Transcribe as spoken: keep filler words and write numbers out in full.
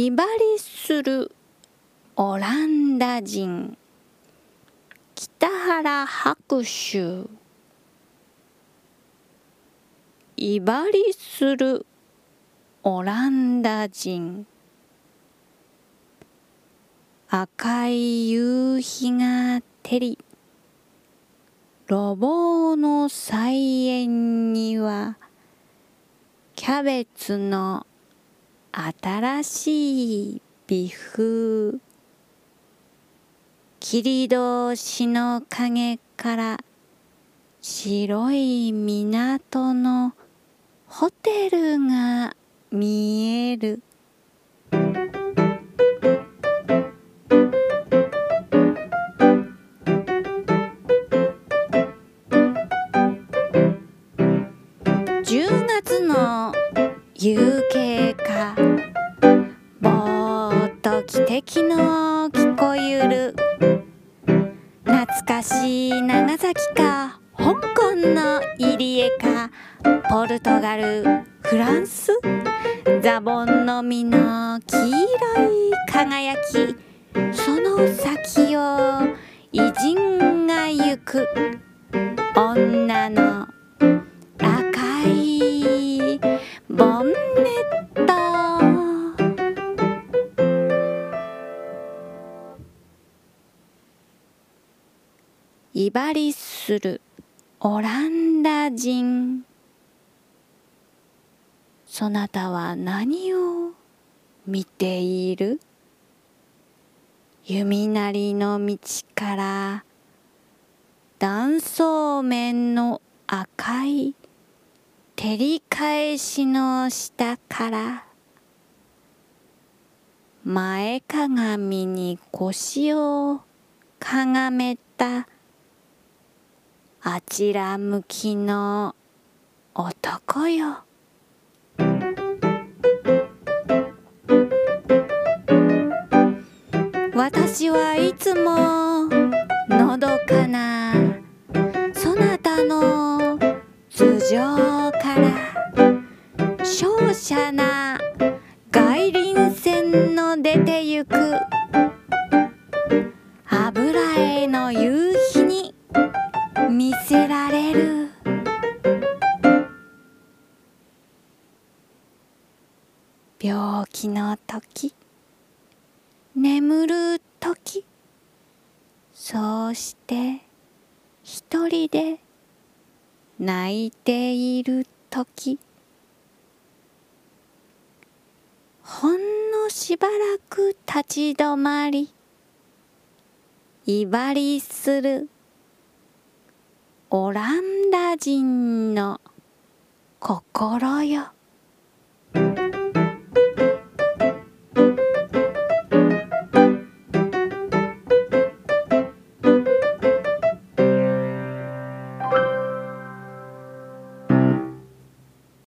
威張りするオランダ人、北原白秋。威張りするオランダ人、赤い夕日が照り、路傍の菜園にはキャベツの新しい微風。切通しの陰から白い港のホテルが見える。じゅうがつの夕景か、ぼーっと汽笛の聞こゆる。懐かしい長崎か、香港の入江か、ポルトガル、フランス、ザボンの実の黄色い輝き、その先を偉人が行く。女の赤いボンネット。威張りするオランダ人、そなたは何を見ている？弓なりの道から断層面の赤い照り返しの下から、前かがみに腰をかがめたあちら向きの男よ。私はいつものどかなそなたの頭上から、瀟洒な外輪線の出てゆく油絵の夕日に見せられる。病気の時、眠る時、そうして一人で泣いている時、ほんのしばらく立ち止まり、威張りするオランダ人の心よ。